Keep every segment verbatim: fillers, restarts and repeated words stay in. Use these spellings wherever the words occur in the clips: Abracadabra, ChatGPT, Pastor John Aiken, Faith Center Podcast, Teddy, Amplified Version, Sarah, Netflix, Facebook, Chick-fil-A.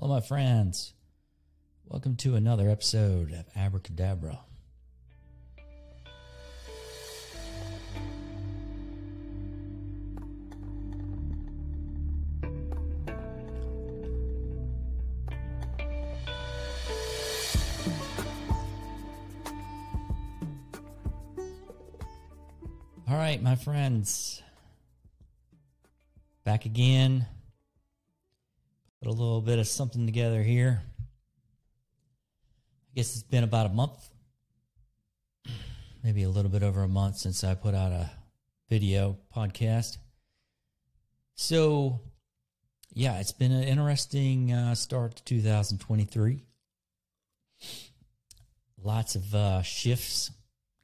Hello, my friends. Welcome to another episode of Abracadabra. All right, my friends. Back again. Put a little bit of something together here. I guess it's been about a month, maybe a little bit over a month since I put out a video podcast. So, yeah, it's been an interesting uh, start to two thousand twenty-three. Lots of uh, shifts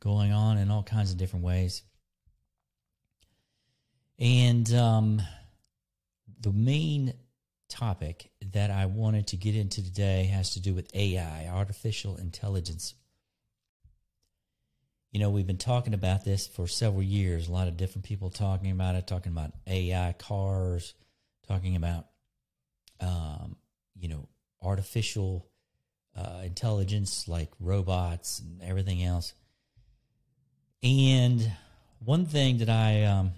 going on in all kinds of different ways. And um, the main topic that I wanted to get into today has to do with A I, artificial intelligence. You know, we've been talking about this for several years, a lot of different people talking about it, talking about A I cars, talking about, um, you know, artificial uh, intelligence like robots and everything else. And one thing that I... Um,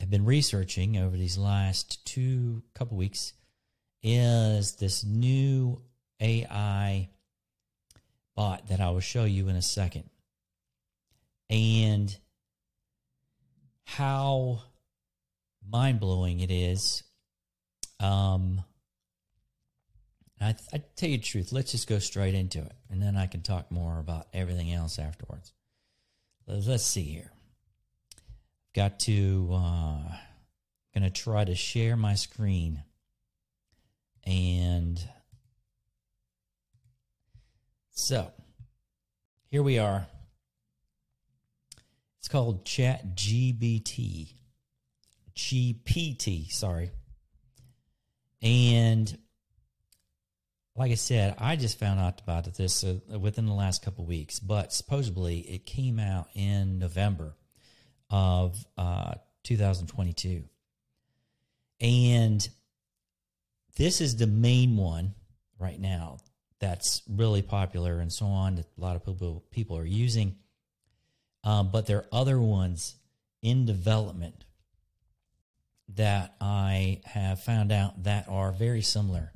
I've been researching over these last two couple weeks is this new A I bot that I will show you in a second, and how mind-blowing it is. Um, I, I tell you the truth, let's just go straight into it, and then I can talk more about everything else afterwards. Let's see here. Got to, uh, gonna try to share my screen, and so here we are. It's called ChatGPT, G P T, sorry. And like I said, I just found out about this uh, within the last couple weeks, but supposedly it came out in November of uh, two thousand twenty-two. And this is the main one right now that's really popular and so on, that a lot of people, people are using. Um, but there are other ones in development that I have found out that are very similar.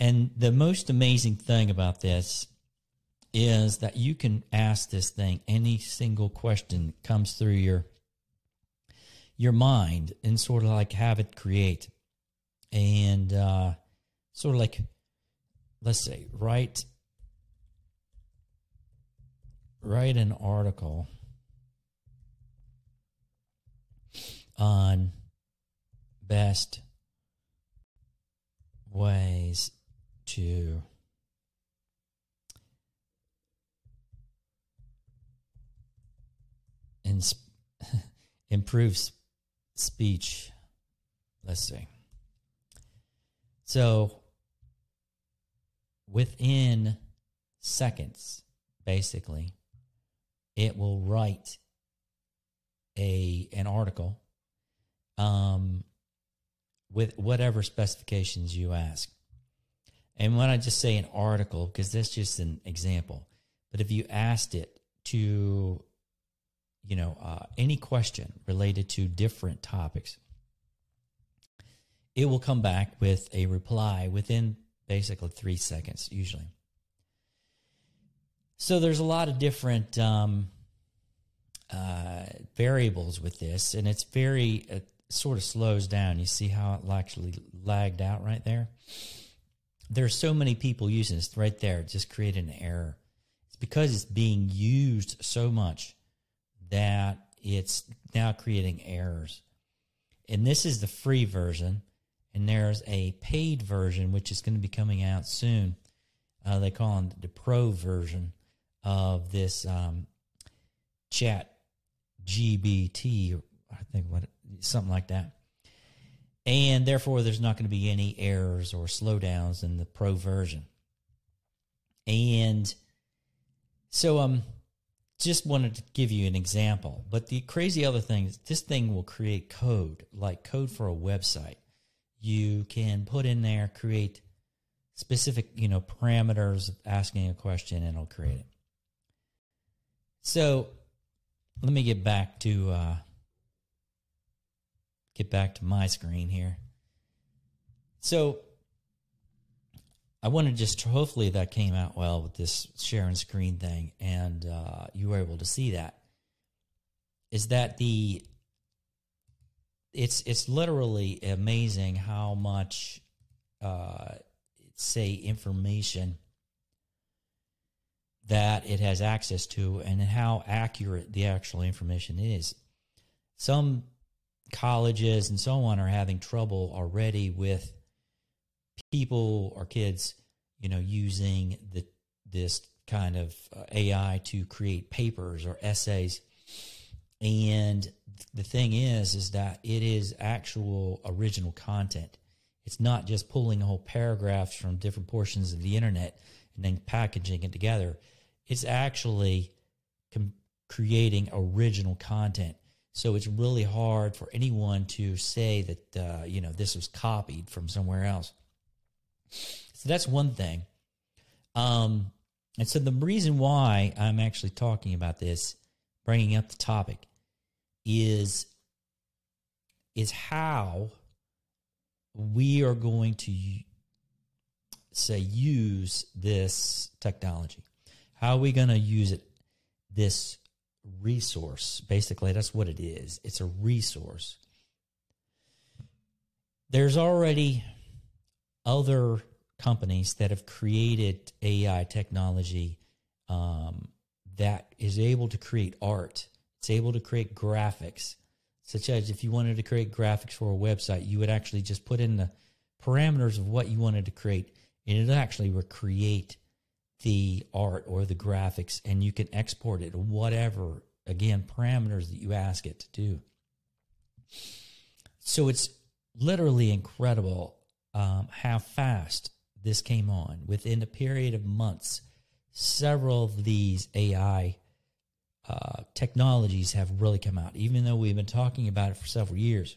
And the most amazing thing about this is that you can ask this thing any single question that comes through your your mind, and sort of like have it create, and uh, sort of like, let's say, write write an article on best ways to improve speech. Let's see. So within seconds, basically, it will write a an article um, with whatever specifications you ask. And when I just say an article, because that's just an example, but if you asked it to... you know, uh, any question related to different topics, it will come back with a reply within basically three seconds, usually. So there's a lot of different um, uh, variables with this, and it's very, it sort of slows down. You see how it actually lagged out right there? There are so many people using this right there. It just created an error. It's because it's being used so much that it's now creating errors. And this is the free version, and there's a paid version which is going to be coming out soon. Uh, they call it the pro version of this um, ChatGPT, I think, what something like that. And therefore, there's not going to be any errors or slowdowns in the pro version. And so, um. just wanted to give you an example. But the crazy other thing is this thing will create code, like code for a website. you can put in there, create specific, you know, parameters asking a question, and it'll create it. So let me get back to uh, get back to my screen here. So I want to just, hopefully that came out well with this sharing screen thing, and uh, you were able to see that. Is that the it's it's literally amazing how much uh, say information that it has access to, and how accurate the actual information is. Some colleges and so on are having trouble already with people or kids, you know, using the this kind of A I to create papers or essays. And the thing is, is that it is actual original content. It's not just pulling whole paragraphs from different portions of the internet and then packaging it together. It's actually com- creating original content. So it's really hard for anyone to say that, uh, you know, this was copied from somewhere else. So that's one thing. Um, and so the reason why I'm actually talking about this, bringing up the topic, is, is how we are going to say use this technology. How are we going to use it? This resource, basically, that's what it is. It's a resource. There's already other companies that have created A I technology um, that is able to create art. It's able to create graphics. Such as if you wanted to create graphics for a website, you would actually just put in the parameters of what you wanted to create, and it would actually recreate the art or the graphics, and you can export it, or whatever, again, parameters that you ask it to do. So it's literally incredible um, how fast this came on. Within a period of months, several of these A I Uh, technologies have really come out, even though we've been talking about it for several years.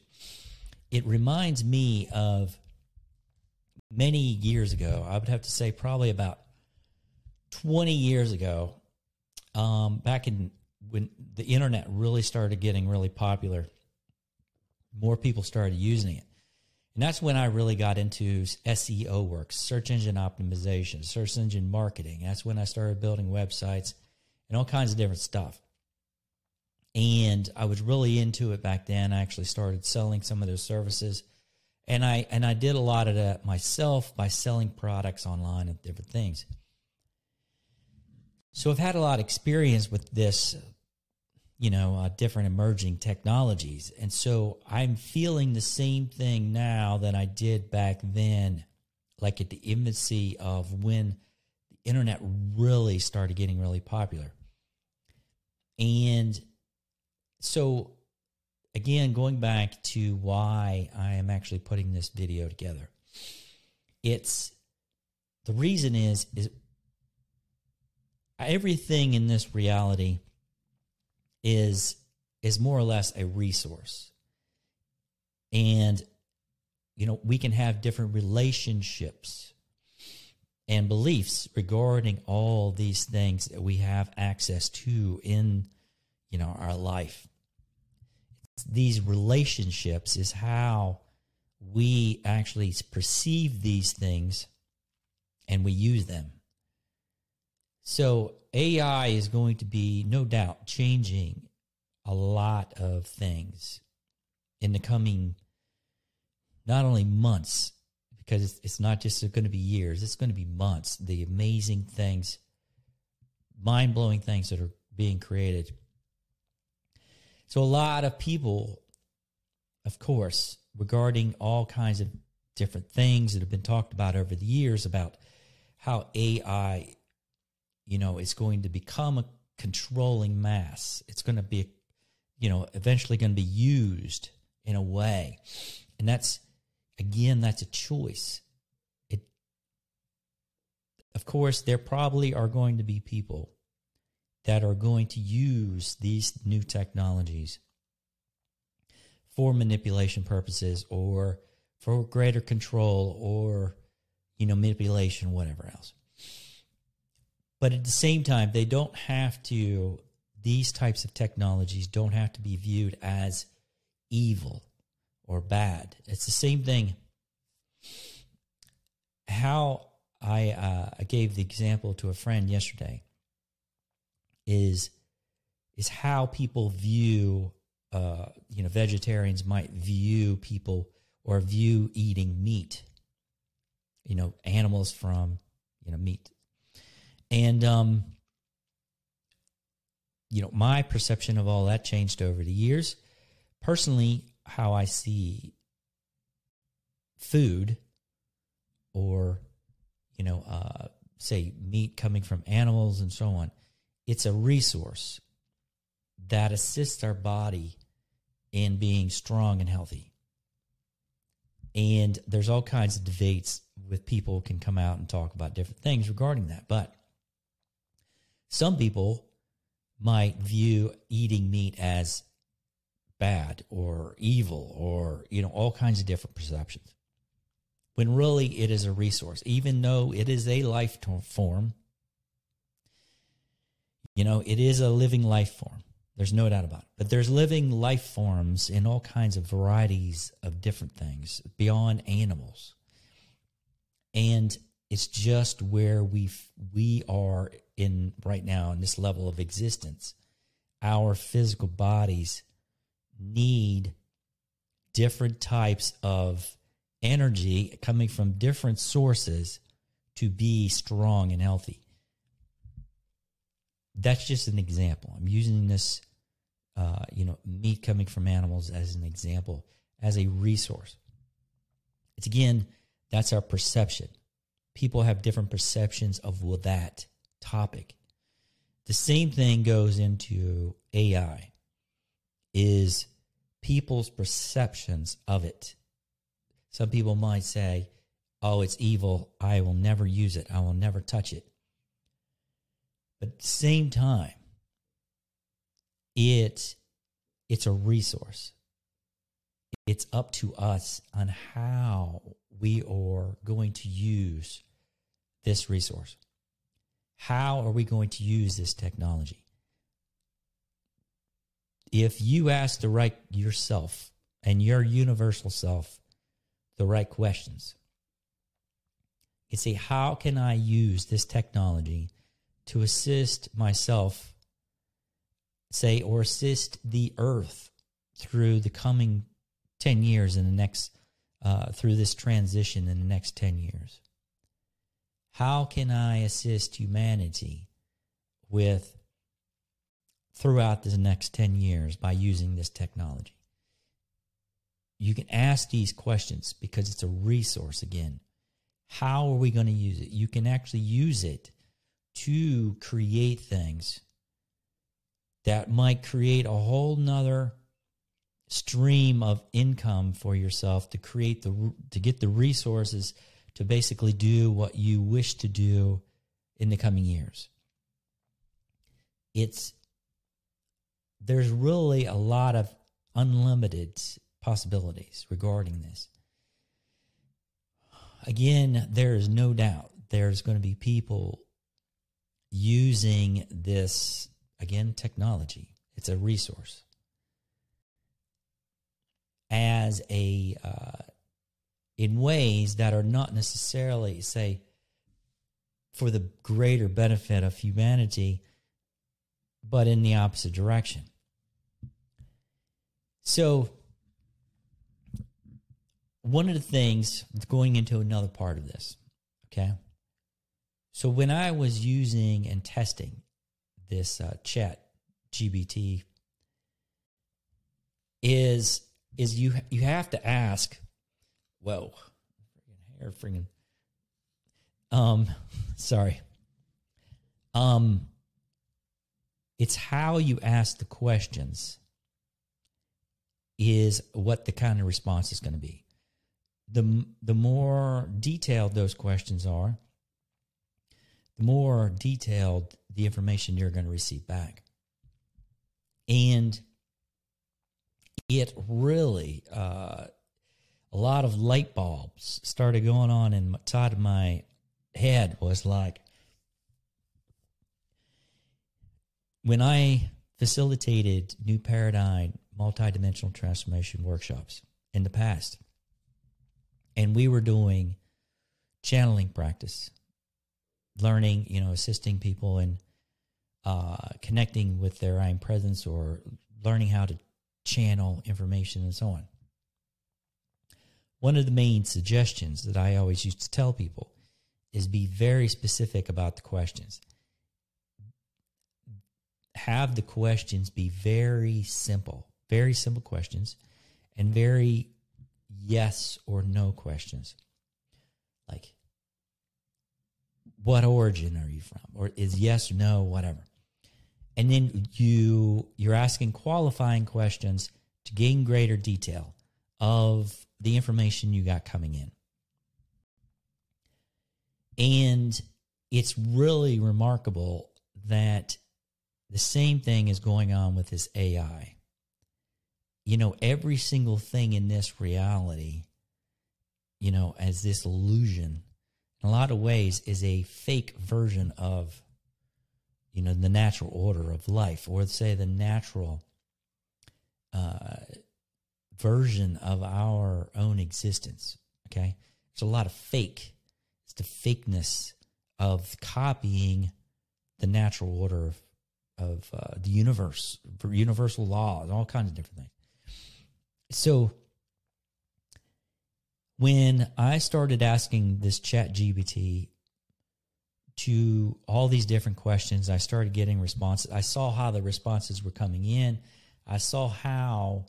It reminds me of many years ago. I would have to say probably about twenty years ago, um, back in when the internet really started getting really popular, more people started using it. And that's when I really got into S E O work, search engine optimization, search engine marketing. That's when I started building websites and all kinds of different stuff. And I was really into it back then. I actually started selling some of those services. And I and I did a lot of that myself by selling products online and different things. So I've had a lot of experience with this, you know, uh, different emerging technologies. And so I'm feeling the same thing now that I did back then, like at the infancy of when the internet really started getting really popular. And so, again, going back to why I am actually putting this video together, it's the reason is, is everything in this reality is, is more or less a resource. And, you know, we can have different relationships and beliefs regarding all these things that we have access to in, you know, our life. These relationships is how we actually perceive these things and we use them. So A I is going to be, no doubt, changing a lot of things in the coming, not only months, because it's, it's not just going to be years, it's going to be months. The amazing things, mind-blowing things that are being created. So a lot of people, of course, regarding all kinds of different things that have been talked about over the years about how A I, you know, is going to become a controlling mass. It's going to be, you know, eventually going to be used in a way. And that's, again, that's a choice. It, of course, there probably are going to be people that are going to use these new technologies for manipulation purposes or for greater control or, you know, manipulation, whatever else. But at the same time, they don't have to, these types of technologies don't have to be viewed as evil or bad. It's the same thing. How I uh, gave the example to a friend yesterday is is how people view, uh, you know, vegetarians might view people or view eating meat, you know, animals from, you know, meat. And, um, you know, my perception of all that changed over the years. Personally, how I see food or, you know, uh, say meat coming from animals and so on, it's a resource that assists our body in being strong and healthy. And there's all kinds of debates with people who can come out and talk about different things regarding that. But some people might view eating meat as bad or evil or, you know, all kinds of different perceptions, when really it is a resource, even though it is a life form. You know, it is a living life form. There's no doubt about it. But there's living life forms in all kinds of varieties of different things beyond animals. And it's just where we we are in right now in this level of existence. Our physical bodies need different types of energy coming from different sources to be strong and healthy. That's just an example. I'm using this, uh, you know, meat coming from animals as an example, as a resource. It's, again, that's our perception. People have different perceptions of well, that topic. The same thing goes into A I, is people's perceptions of it. Some people might say, oh, it's evil. I will never use it. I will never touch it. But at the same time, it it's a resource. It's up to us on how we are going to use this resource. How are we going to use this technology? If you ask the right yourself and your universal self the right questions, you say, how can I use this technology to assist myself, say, or assist the earth through the coming ten years in the next, uh, through this transition in the next ten years? How can I assist humanity with throughout the next ten years by using this technology? You can ask these questions because it's a resource again. How are we going to use it? You can actually use it to create things that might create a whole nother stream of income for yourself to create the, to get the resources to basically do what you wish to do in the coming years. It's, there's really a lot of unlimited possibilities regarding this. Again, there is no doubt there's going to be people using this, again, technology, it's a resource, as a, uh, in ways that are not necessarily, say, for the greater benefit of humanity, but in the opposite direction. So, one of the things, going into another part of this, okay? So when I was using and testing this uh, Chat G P T, is is you you have to ask, whoa, hair freaking, um, sorry, um, it's how you ask the questions is what the kind of response is going to be. the The more detailed those questions are, the more detailed the information you're going to receive back. And it really, uh, a lot of light bulbs started going on inside of my head. Was like, when I facilitated New Paradigm multidimensional transformation workshops in the past, and we were doing channeling practice, learning, you know, assisting people in uh, connecting with their I Am Presence, or learning how to channel information and so on. One of the main suggestions that I always used to tell people is be very specific about the questions. Have the questions be very simple, very simple questions, and very yes or no questions. Like, what origin are you from? Or is yes or no, whatever. And then you, you're asking qualifying questions to gain greater detail of the information you got coming in. And it's really remarkable that the same thing is going on with this A I. You know, every single thing in this reality, you know, as this illusion, in a lot of ways, is a fake version of, you know, the natural order of life, or say the natural uh, version of our own existence, okay? It's a lot of fake. It's the fakeness of copying the natural order of, of uh, the universe, universal laws, all kinds of different things. So when I started asking this ChatGPT to all these different questions, I started getting responses. I saw how the responses were coming in. I saw how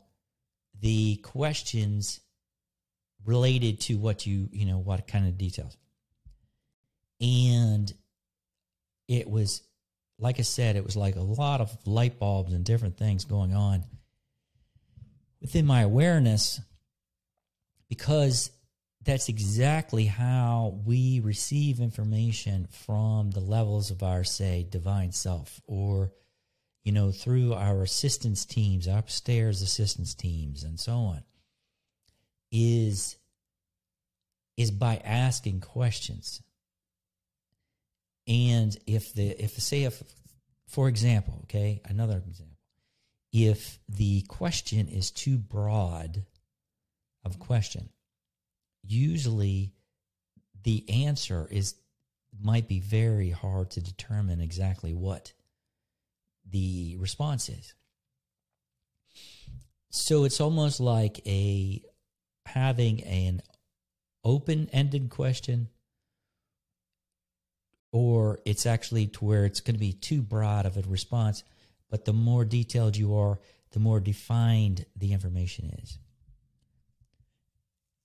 the questions related to what you, you know, what kind of details. And it was, like I said, it was like a lot of light bulbs and different things going on within my awareness, because that's exactly how we receive information from the levels of our, say, divine self, or, you know, through our assistance teams, upstairs assistance teams, and so on, is, is by asking questions. And if the, if say, if, for example, okay, another example, if the question is too broad of a question, usually the answer is, might be very hard to determine exactly what the response is. So it's almost like a, having an open-ended question, or it's actually to where it's going to be too broad of a response, but the more detailed you are, the more defined the information is.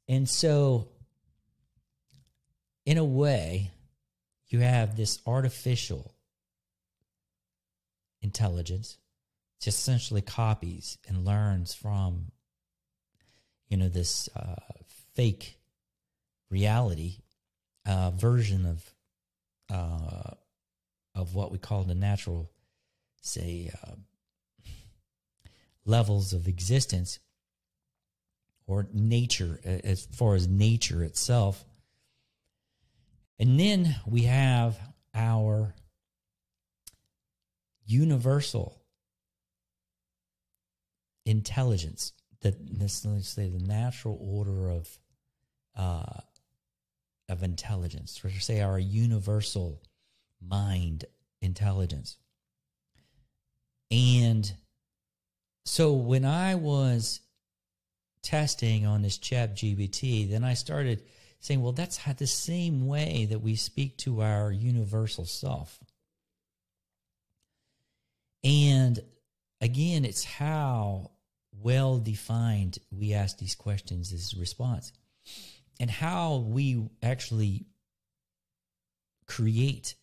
And so, in a way, you have this artificial intelligence that essentially copies and learns from, you know, this uh, fake reality uh, version of Uh, of what we call the natural, say, uh, levels of existence, or nature, as far as nature itself. And then we have our universal intelligence, that, let's say, the natural order of uh of intelligence, or say our universal mind intelligence. And so when I was testing on this ChatGPT, then I started saying, well, that's how the same way that we speak to our universal self. And again, it's how well defined we ask these questions is response. And how we actually create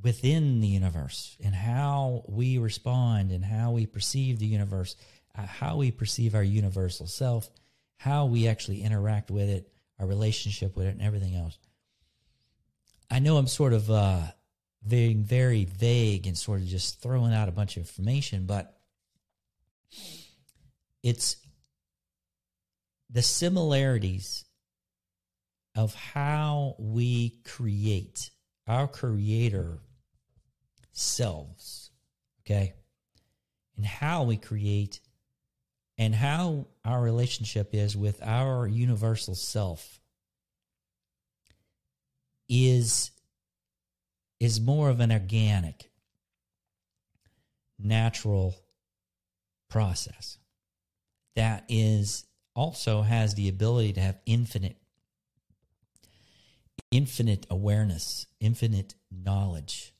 within the universe, and how we respond, and how we perceive the universe, how we perceive our universal self, how we actually interact with it, our relationship with it, and everything else. I know I'm sort of uh, being very vague and sort of just throwing out a bunch of information, but it's the similarities of how we create our creator selves, okay? And how we create and how our relationship is with our universal self is, is more of an organic, natural process that is also has the ability to have infinite, infinite awareness, infinite knowledge.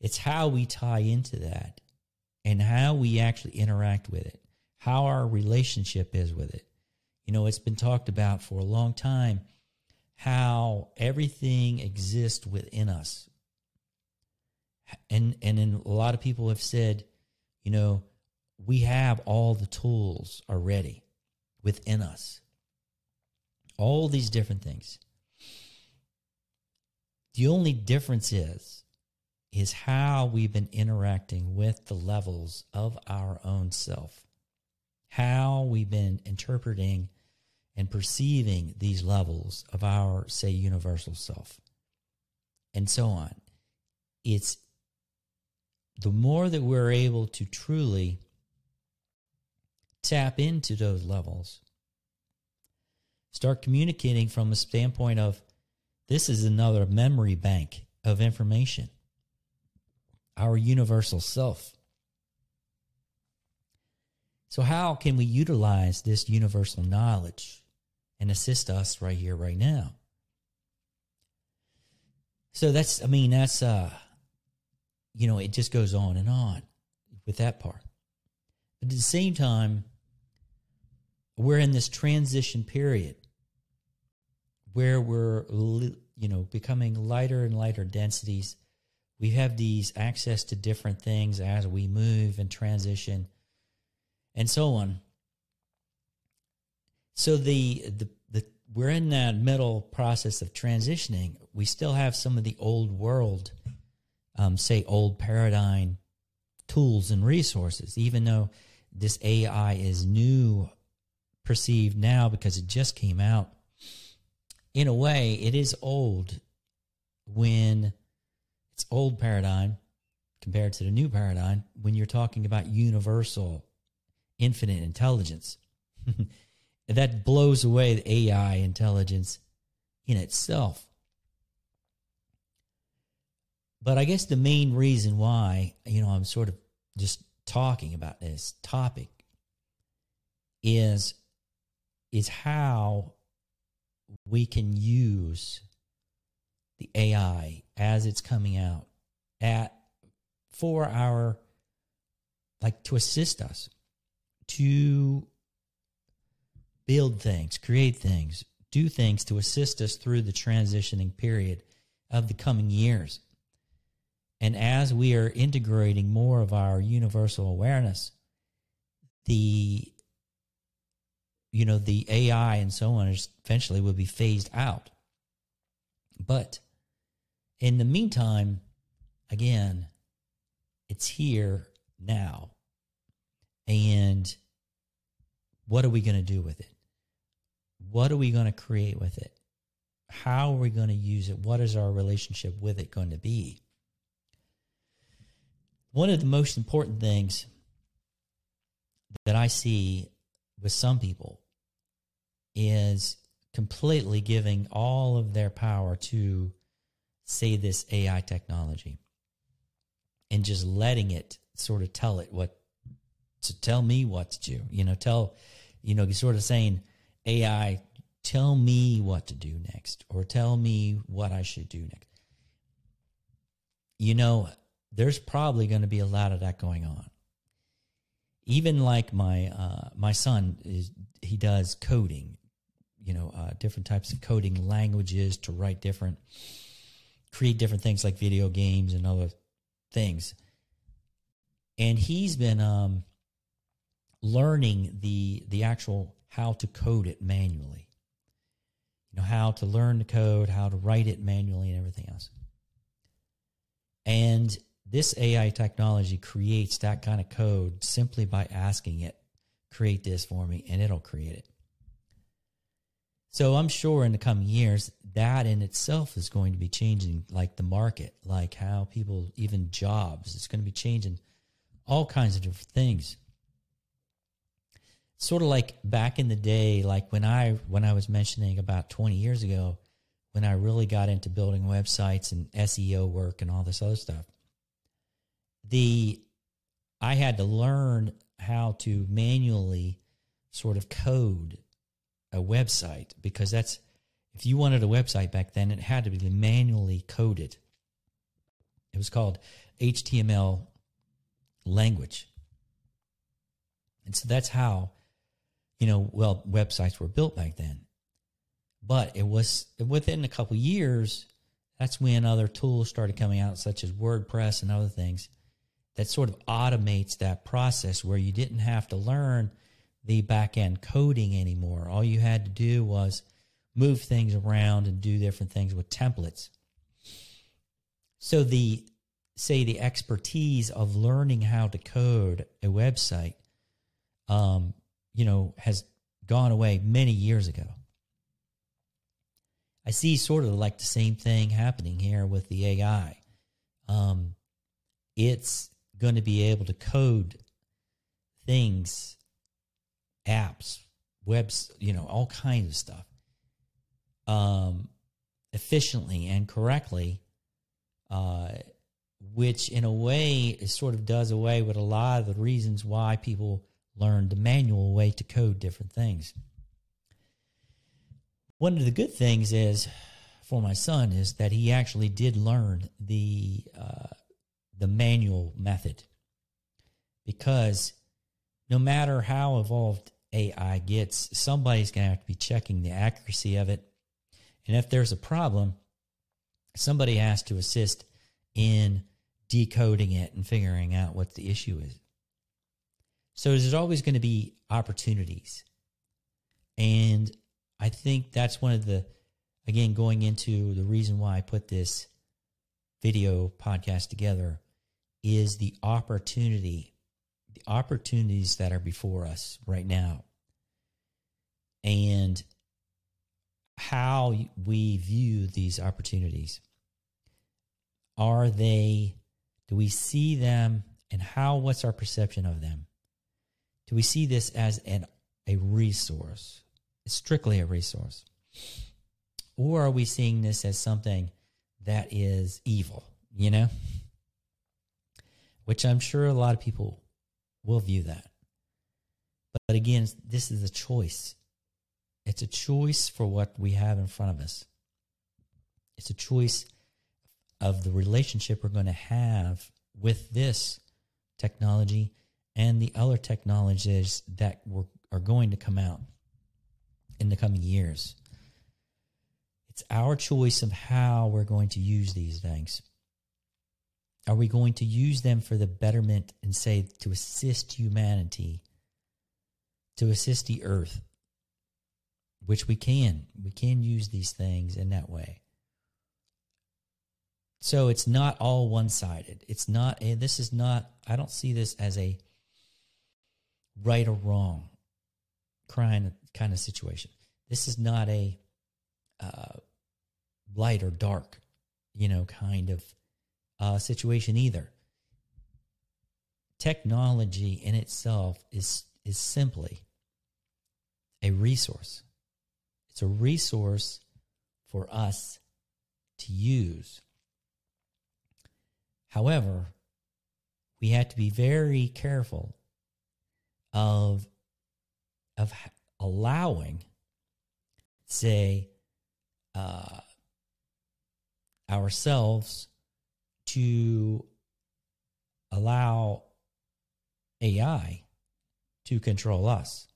It's how we tie into that and how we actually interact with it, how our relationship is with it. You know, it's been talked about for a long time, how everything exists within us. And, and then a lot of people have said, you know, we have all the tools already within us. All these different things. The only difference is, is how we've been interacting with the levels of our own self. How we've been interpreting and perceiving these levels of our, say, universal self. And so on. It's the more that we're able to truly tap into those levels, start communicating from a standpoint of this is another memory bank of information, our universal self. So how can we utilize this universal knowledge and assist us right here, right now? So that's, I mean, that's, uh, you know, it just goes on and on with that part. But at the same time, we're in this transition period where we're, you know, becoming lighter and lighter densities. We have these access to different things as we move and transition and so on. So the, the, the, we're in that middle process of transitioning. We still have some of the old world, um, say old paradigm tools and resources, even though this A I is new perceived now because it just came out. In a way, it is old when it's old paradigm compared to the new paradigm when you're talking about universal infinite intelligence. That blows away the A I intelligence in itself. But I guess the main reason why, you know, I'm sort of just talking about this topic is, is how we can use the A I as it's coming out at for our, like to assist us to build things, create things, do things to assist us through the transitioning period of the coming years. And as we are integrating more of our universal awareness, the, you know, the A I and so on is eventually will be phased out. But in the meantime, again, it's here now. And what are we going to do with it? What are we going to create with it? How are we going to use it? What is our relationship with it going to be? One of the most important things that I see with some people is completely giving all of their power to, say, this A I technology and just letting it sort of tell it what to tell me what to do, you know, tell, you know, sort of saying, A I, tell me what to do next, or tell me what I should do next. You know, there's probably going to be a lot of that going on. Even like my, uh, my son is, he does coding, you know, uh, different types of coding languages to write different, create different things like video games and other things. And he's been, um, learning the, the actual how to code it manually, you know, how to learn the code, how to write it manually and everything else. And this A I technology creates that kind of code simply by asking it, create this for me, and it'll create it. So I'm sure in the coming years, that in itself is going to be changing, like the market, like how people, even jobs, it's going to be changing all kinds of different things. Sort of like back in the day, like when I when I was mentioning about twenty years ago, when I really got into building websites and S E O work and all this other stuff, the I had to learn how to manually sort of code a website, because that's, if you wanted a website back then, it had to be manually coded. It was called H T M L language. And so that's how, you know, well, websites were built back then. But it was within a couple years, that's when other tools started coming out, such as WordPress and other things, that sort of automates that process where you didn't have to learn the back-end coding anymore. All you had to do was move things around and do different things with templates. So the, say, the expertise of learning how to code a website, um, you know, has gone away many years ago. I see sort of like the same thing happening here with the A I. Um, it's going to be able to code things, apps, webs, you know, all kinds of stuff, um, efficiently and correctly, uh, which in a way is sort of does away with a lot of the reasons why people learn the manual way to code different things. One of the good things is for my son is that he actually did learn the uh, the manual method, because no matter how evolved A I gets, somebody's going to have to be checking the accuracy of it. And if there's a problem, somebody has to assist in decoding it and figuring out what the issue is. So there's always going to be opportunities. And I think that's one of the, again, going into the reason why I put this video podcast together, is the opportunity, the opportunities that are before us right now, and how we view these opportunities. Are they, do we see them, and how, what's our perception of them? Do we see this as an a resource? Strictly a resource? Or are we seeing this as something that is evil, you know? Which I'm sure a lot of people will view that. But again, this is a choice. It's a choice for what we have in front of us. It's a choice of the relationship we're going to have with this technology and the other technologies that were, are going to come out in the coming years. It's our choice of how we're going to use these things. Are we going to use them for the betterment and say to assist humanity, to assist the earth, which we can. We can use these things in that way. So it's not all one-sided. It's not, a, this is not, I don't see this as a right or wrong kind of situation. This is not a uh, light or dark, you know, kind of uh, situation either. Technology in itself is is simply a resource. It's a resource for us to use. However, we have to be very careful of of allowing, say, uh, ourselves to allow A I to control us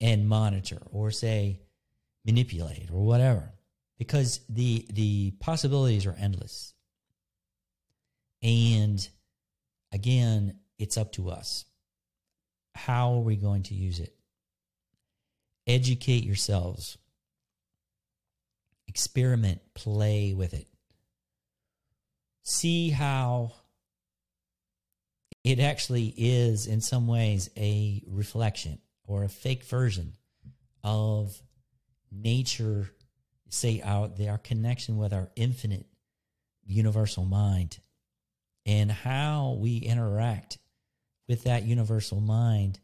and monitor, or say manipulate, or whatever, because the the possibilities are endless. And again, it's up to us. How are we going to use it? Educate yourselves. Experiment, play with it. See how it actually is in some ways a reflection or a fake version of nature, say our, our connection with our infinite universal mind and how we interact with that universal mind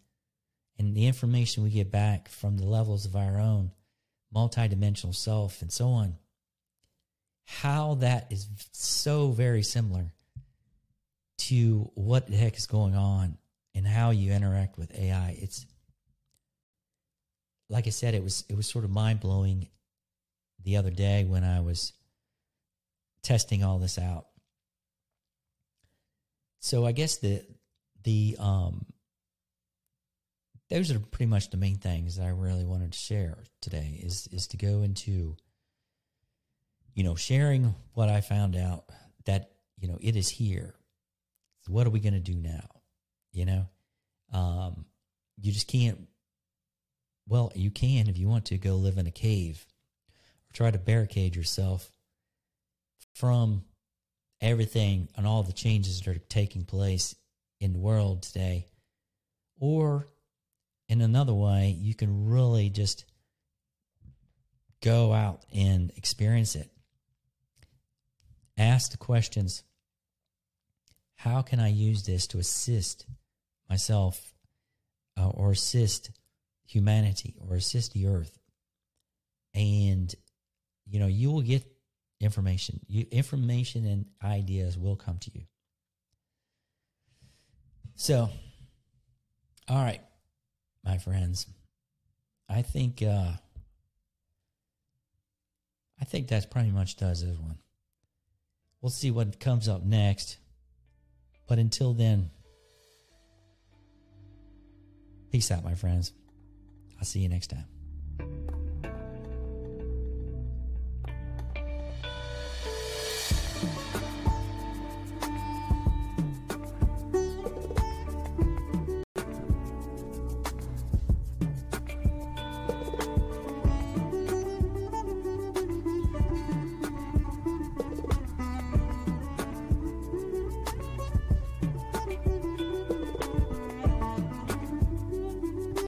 and the information we get back from the levels of our own multidimensional self and so on. How that is so very similar to what the heck is going on and how you interact with A I. It's like I said, it was it was sort of mind blowing the other day when I was testing all this out. So I guess the the um those are pretty much the main things that I really wanted to share today is is to go into, you know, sharing what I found out that, you know, it is here. So what are we going to do now? You know, um, you just can't, well, you can, if you want to, go live in a cave or try to barricade yourself from everything and all the changes that are taking place in the world today. Or in another way, you can really just go out and experience it. Ask the questions, how can I use this to assist myself uh, or assist humanity or assist the earth? And, you know, you will get information. You, information and ideas will come to you. So, all right. My friends, I think uh, I think that pretty much does this one. We'll see what comes up next. But until then, peace out, my friends. I'll see you next time.